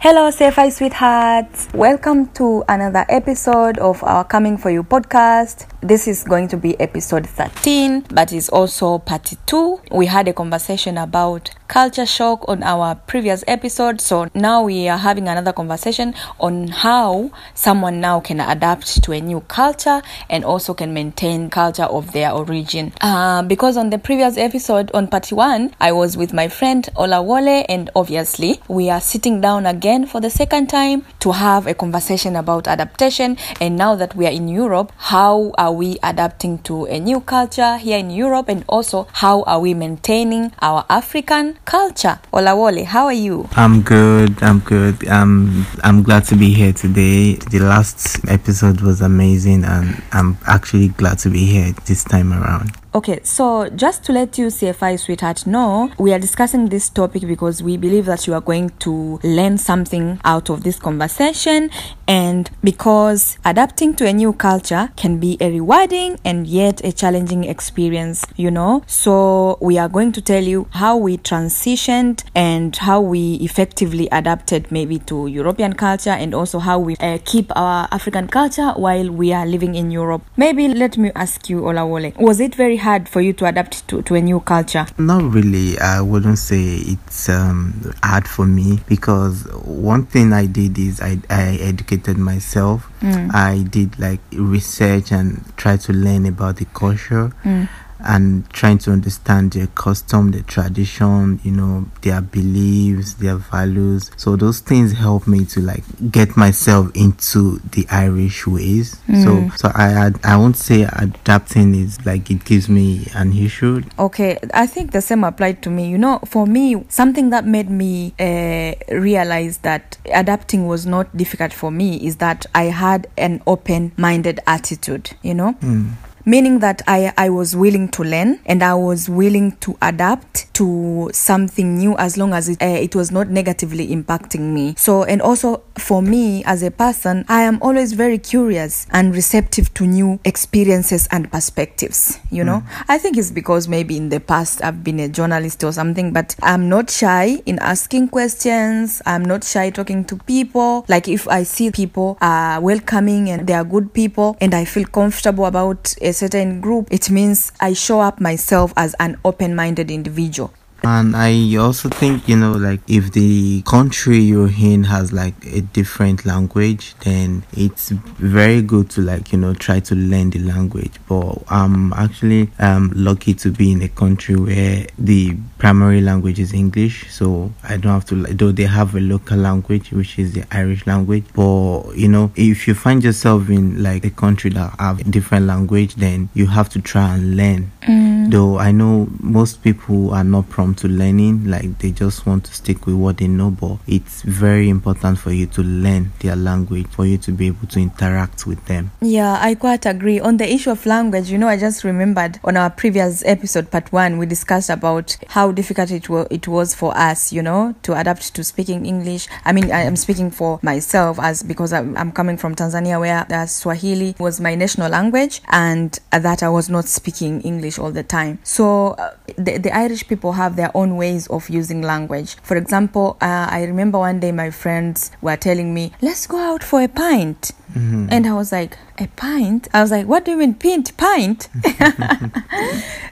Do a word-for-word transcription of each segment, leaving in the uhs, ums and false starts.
Hello C F I sweethearts, welcome to another episode of our Coming For You podcast. This is going to be episode thirteen, but it's also part two. We had a conversation about culture shock on our previous episode, so now we are having another conversation on how someone now can adapt to a new culture and also can maintain culture of their origin. Uh, because on the previous episode, on part one, I was with my friend Olawole, and obviously we are sitting down again for the second time to have a conversation about adaptation. And now that we are in Europe, how are we adapting to a new culture here in Europe, and also how are we maintaining our African culture? Olawole, how are you? I'm good, I'm good. Um, I'm glad to be here today. The last episode was amazing, and I'm actually glad to be here this time around. Okay, so just to let you C F I sweetheart know, we are discussing this topic because we believe that you are going to learn something out of this conversation, and because adapting to a new culture can be a rewarding and yet a challenging experience, you know. So we are going to tell you how we transitioned and how we effectively adapted maybe to European culture, and also how we uh, keep our African culture while we are living in Europe. Maybe let me ask you, Olawole, was it very hard for you to adapt to, to a new culture? Not really. I wouldn't say it's um, hard for me, because one thing I did is I, I educated myself. Mm. I did like research and tried to learn about the culture. Mm. And trying to understand their custom, their tradition, you know, their beliefs, their values. So those things helped me to like get myself into the Irish ways. Mm. So, so I, I, I won't say adapting is like it gives me an issue. Okay, I think the same applied to me. You know, for me, something that made me uh, realize that adapting was not difficult for me is that I had an open-minded attitude. You know. Mm. Meaning that I, I was willing to learn, and I was willing to adapt to something new as long as it, uh, it was not negatively impacting me. So, and also for me as a person, I am always very curious and receptive to new experiences and perspectives, you know. Mm. I think it's because maybe in the past I've been a journalist or something, but I'm not shy in asking questions. I'm not shy talking to people. Like if I see people are welcoming and they are good people and I feel comfortable about a certain group, it means I show up myself as an open-minded individual. And I also think, you know, like if the country you're in has like a different language, then it's very good to like, you know, try to learn the language. But I'm actually um, lucky to be in a country where the primary language is English. So I don't have to, like, though they have a local language, which is the Irish language. But, you know, if you find yourself in like a country that have a different language, then you have to try and learn. Mm. Though I know most people are not prompt to learning, like they just want to stick with what they know, but it's very important for you to learn their language for you to be able to interact with them. Yeah, I quite agree. On the issue of language, you know, I just remembered on our previous episode, part one, we discussed about how difficult it, w- it was for us, you know, to adapt to speaking English. I mean, I am speaking for myself as because I'm, I'm coming from Tanzania, where uh, Swahili was my national language, and that I was not speaking English all the time. So uh, the, the Irish people have their own ways of using language. For example, uh, I remember one day my friends were telling me, let's go out for a pint. Mm-hmm. And I was like, a pint? I was like, what do you mean pint? Pint?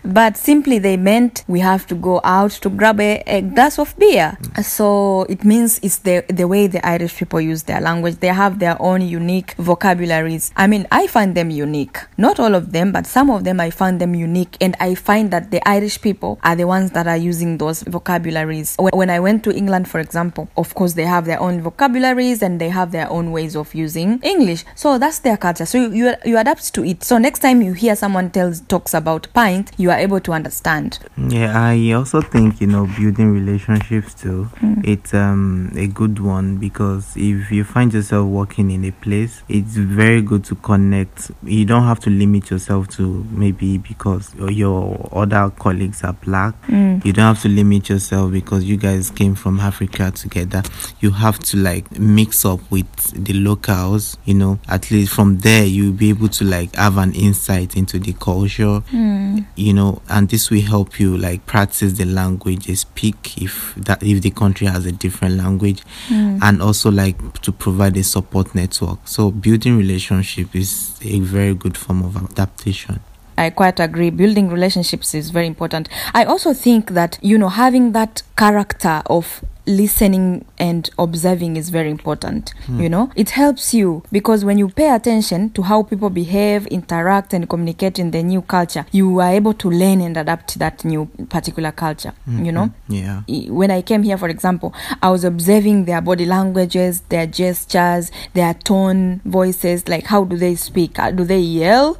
But simply they meant we have to go out to grab a, a glass of beer. So it means it's the, the way the Irish people use their language. They have their own unique vocabularies. I mean, I find them unique. Not all of them, but some of them I find them unique. And I find that the Irish people are the ones that are using those vocabularies. When I went to England, for example, of course they have their own vocabularies and they have their own ways of using English. So that's their culture. So you, you, you adapt to it. So next time you hear someone tells talks about pint, you are able to understand. Yeah, I also think, you know, building relationships too. Mm. It's um, a good one, because if you find yourself working in a place, it's very good to connect. You don't have to limit yourself to maybe because your other colleagues are black. Mm. You don't have to limit yourself because you guys came from Africa together. You have to like mix up with the locals, you know, at least from there you'll be able to like have an insight into the culture, mm. you know, and this will help you like practice the language they speak if that if the country has a different language, mm. and also like to provide a support network. So building relationship is a very good form of adaptation. I quite agree. Building relationships is very important. I also think that, you know, having that character of listening and observing is very important. Mm. You know, it helps you because when you pay attention to how people behave, interact and communicate in the new culture, you are able to learn and adapt to that new particular culture. Mm-hmm. You know, yeah. When I came here, for example, I was observing their body languages, their gestures, their tone, voices, like how do they speak? Do they yell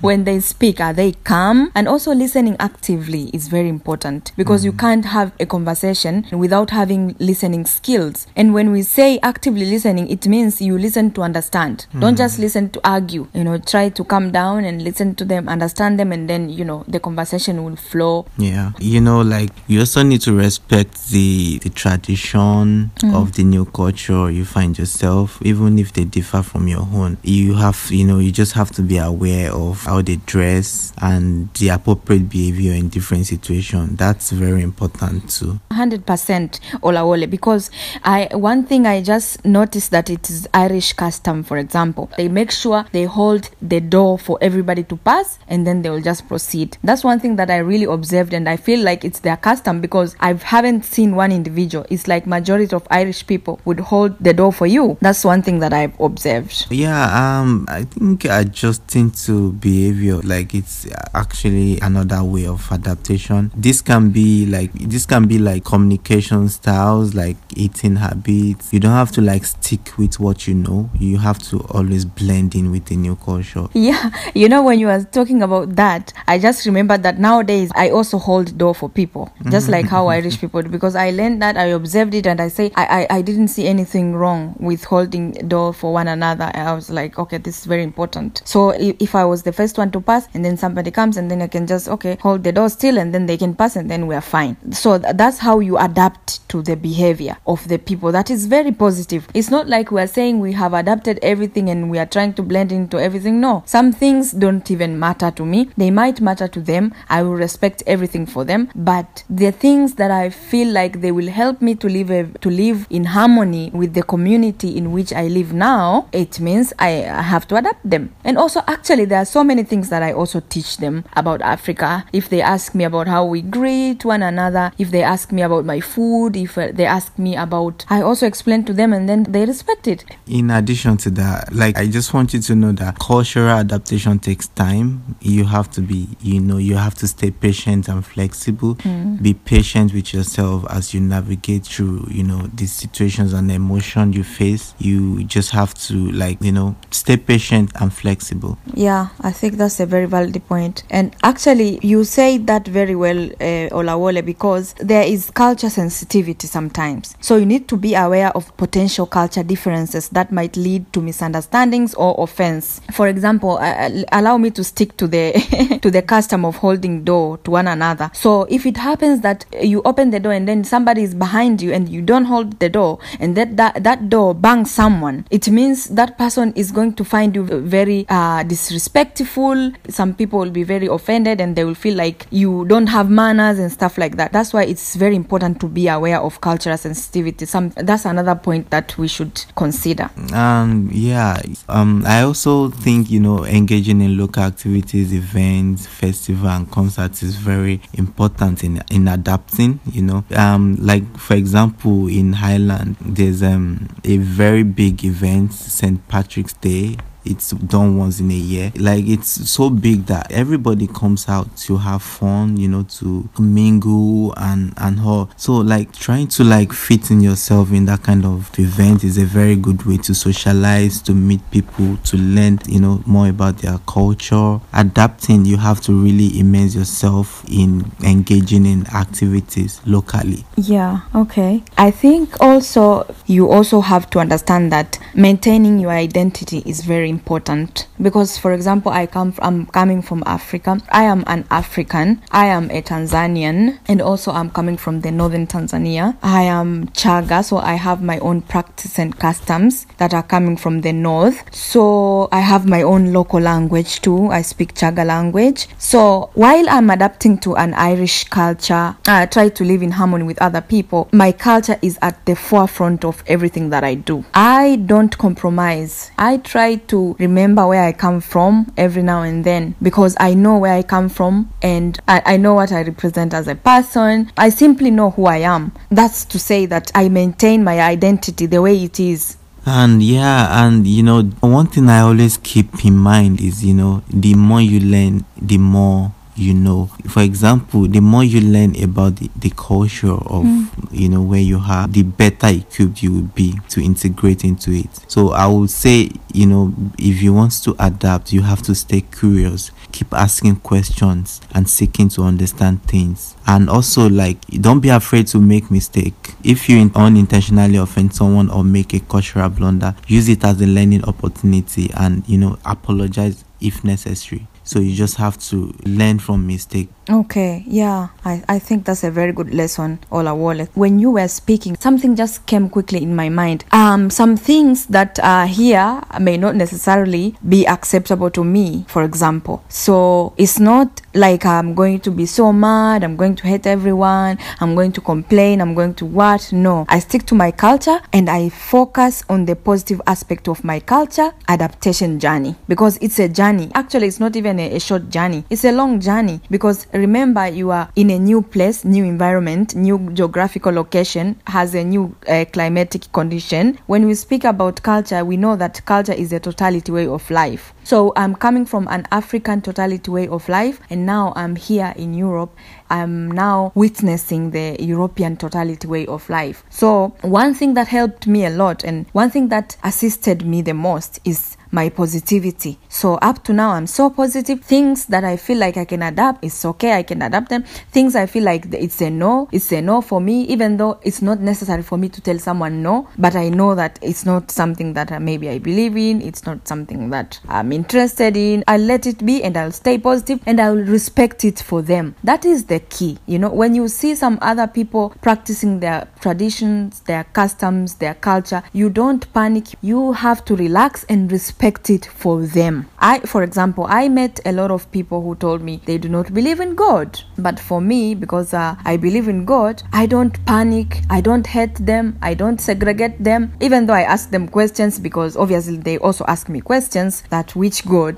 when they speak? Are they calm? And also listening actively is very important because mm. you can't have a conversation without having listening skills. And when we say actively listening, it means you listen to understand. Mm. Don't just listen to argue. You know, try to calm down and listen to them, understand them, and then, you know, the conversation will flow. Yeah. You know, like, you also need to respect the, the tradition mm. of the new culture you find yourself, even if they differ from your own. You have, you know, you just have to be aware of how they dress and the appropriate behavior in different situations. That's very important too. one hundred percent. Olawole, because I one thing I just noticed that it is Irish custom, for example, they make sure they hold the door for everybody to pass and then they will just proceed. That's one thing that I really observed, and I feel like it's their custom because I haven't seen one individual. It's like majority of Irish people would hold the door for you. That's one thing that I've observed. Yeah, um, I think adjusting to behavior, like it's actually another way of adaptation. This can be like this can be like communication styles, like eating habits. You don't have to like stick with what you know. You have to always blend in with the new culture. Yeah, you know, when you were talking about that, I just remembered that nowadays I also hold door for people, just like how Irish people do, because I learned that, I observed it, and I say I, I, I didn't see anything wrong with holding door for one another. I was like, okay, this is very important. So if I was the first one to pass and then somebody comes and then I can just, okay, hold the door still and then they can pass and then we're fine. So th- that's how you adapt to the behavior of the people. That is very positive. It's not like we're saying we have adapted everything and we are trying to blend into everything. No, some things don't even matter to me. They might matter to them. I will respect everything for them, but the things that I feel like they will help me to live a, to live in harmony with the community in which I live now, it means I have to adapt them. And also, actually, there are so many things that I also teach them about Africa. If they ask me about how we greet one another, if they ask me about my food, if they ask me about, I also explain to them and then they respect it. In addition to that, like, I just want you to know that cultural adaptation takes time. You have to be, you know, you have to stay patient and flexible. Mm. Be patient with yourself as you navigate through, you know, these situations and the emotion you face. You just have to, like, you know, stay patient and flexible. Yeah, I think that's a very valid point. And actually, you say that very well, uh, Olawole, because there is culture sensitivity sometimes. So you need to be aware of potential culture differences that might lead to misunderstandings or offense. For example, uh, allow me to stick to the to the custom of holding door to one another. So if it happens that you open the door and then somebody is behind you and you don't hold the door and that that, that door bangs someone, it means that person is going to find you very uh, disrespectful. Some people will be very offended and they will feel like you don't have manners and stuff like that. That's why it's very important to be aware of cultural sensitivity. Some that's another point that we should consider. Um, yeah. Um, I also think, you know, engaging in local activities, events, festivals, and concerts is very important in in adapting. You know, um, like for example, in Highland, there's um a very big event, Saint Patrick's Day. It's done once in a year. Like, it's so big that everybody comes out to have fun, you know, to mingle and and all. So like trying to like fit in yourself in that kind of event is a very good way to socialize, to meet people, to learn, you know, more about their culture. Adapting, you have to really immerse yourself in engaging in activities locally. Yeah, okay. I think also you also have to understand that maintaining your identity is very important because, for example, I come, I'm coming from Africa. I am an African. I am a Tanzanian, and also I'm coming from the northern Tanzania. I am Chaga, so I have my own practice and customs that are coming from the north. So I have my own local language too. I speak Chaga language. So while I'm adapting to an Irish culture, I try to live in harmony with other people. My culture is at the forefront of everything that I do. I don't compromise. I try to remember where I come from every now and then because I know where I come from and I, I know what I represent as a person. I simply know who I am. That's to say that I maintain my identity the way it is. And yeah, and you know, one thing I always keep in mind is, you know, the more you learn, the more you know. For example, the more you learn about the, the culture of, mm. you know, where you are, the better equipped you will be to integrate into it. So I would say, you know, if you want to adapt, you have to stay curious, keep asking questions and seeking to understand things. And also, like, don't be afraid to make mistakes. If you unintentionally offend someone or make a cultural blunder, use it as a learning opportunity and, you know, apologize if necessary. So you just have to learn from mistakes. Okay, yeah, I, I think that's a very good lesson, Olawole. When you were speaking, something just came quickly in my mind. Um, some things that are here may not necessarily be acceptable to me, for example. So it's not like I'm going to be so mad, I'm going to hate everyone, I'm going to complain, I'm going to what? No, I stick to my culture and I focus on the positive aspect of my culture adaptation journey because it's a journey. Actually, it's not even a short journey. It's a long journey because remember you are in a new place, new environment, new geographical location, has a new uh, climatic condition. When we speak about culture, we know that culture is a totality way of life. So I'm coming from an African totality way of life and now I'm here in Europe. I'm now witnessing the European totality way of life. So one thing that helped me a lot and one thing that assisted me the most is my positivity. So up to now, I'm so positive. Things that I feel like I can adapt, it's okay, I can adapt them. Things I feel like it's a no, it's a no for me, even though it's not necessary for me to tell someone no, but I know that it's not something that maybe I believe in, it's not something that I'm interested in. I'll let it be and I'll stay positive and I'll respect it for them. That is the key. You know, when you see some other people practicing their traditions, their customs, their culture, you don't panic. You have to relax and respect it for them. I, for example, I met a lot of people who told me they do not believe in God. But for me, because uh, I believe in God, I don't panic, I don't hate them, I don't segregate them. Even though I ask them questions, because obviously they also ask me questions that which God?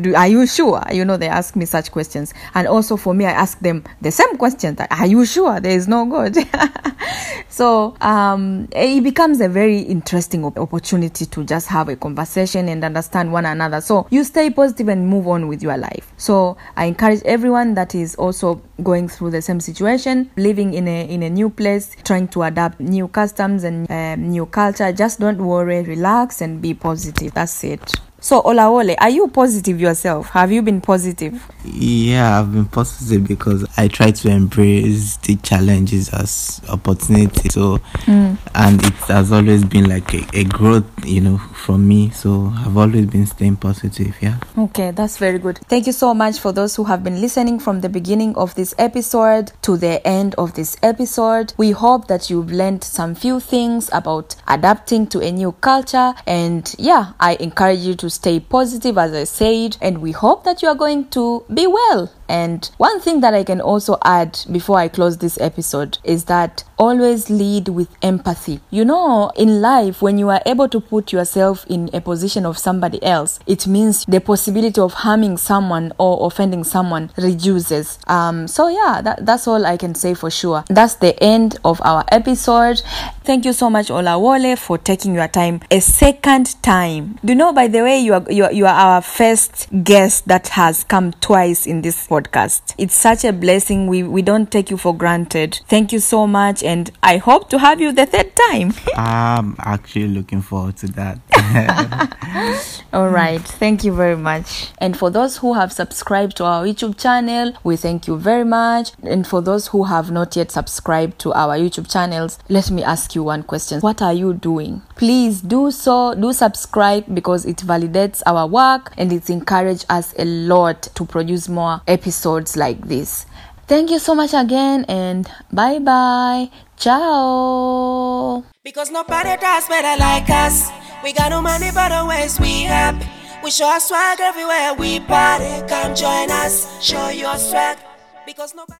do, are you sure? You know, they ask me such questions. And also for me, I ask them the same question that, are you sure there is no God? So um, it becomes a very interesting opportunity to just have a conversation and understand one another. So you stay positive and move on with your life. So I encourage everyone that is also going through the same situation, living in a in a new place, trying to adapt new customs and uh, new culture. Just don't worry, relax and be positive. That's it. So Olawole, are you positive yourself? Have you been positive? Yeah, I've been positive because I try to embrace the challenges as opportunity. So, mm. and it has always been like a, a growth, you know, from me. So I've always been staying positive. Yeah. Okay, that's very good. Thank you so much for those who have been listening from the beginning of this episode to the end of this episode. We hope that you've learned some few things about adapting to a new culture. And yeah, I encourage you to stay positive, as I said, and we hope that you are going to be well. And one thing that I can also add before I close this episode is that always lead with empathy. You know, in life, when you are able to put yourself in a position of somebody else, it means the possibility of harming someone or offending someone reduces. Um, so yeah, that, that's all I can say for sure. That's the end of our episode. Thank you so much, Olawole, for taking your time a second time. You know, by the way, you are, you are, you are our first guest that has come twice in this podcast. It's such a blessing. We we don't take you for granted. Thank you so much. And I hope to have you the third time. I'm actually looking forward to that. All right. Thank you very much. And for those who have subscribed to our YouTube channel, we thank you very much. And for those who have not yet subscribed to our YouTube channels, let me ask you one question. What are you doing? Please do so, do subscribe, because it validates our work and it encourages us a lot to produce more episodes like this. Thank you so much again, and bye bye. Ciao. Because nobody does better like us. We got no money, but always we happy. We show our swag everywhere we party. Come join us, show your swag. Because nobody.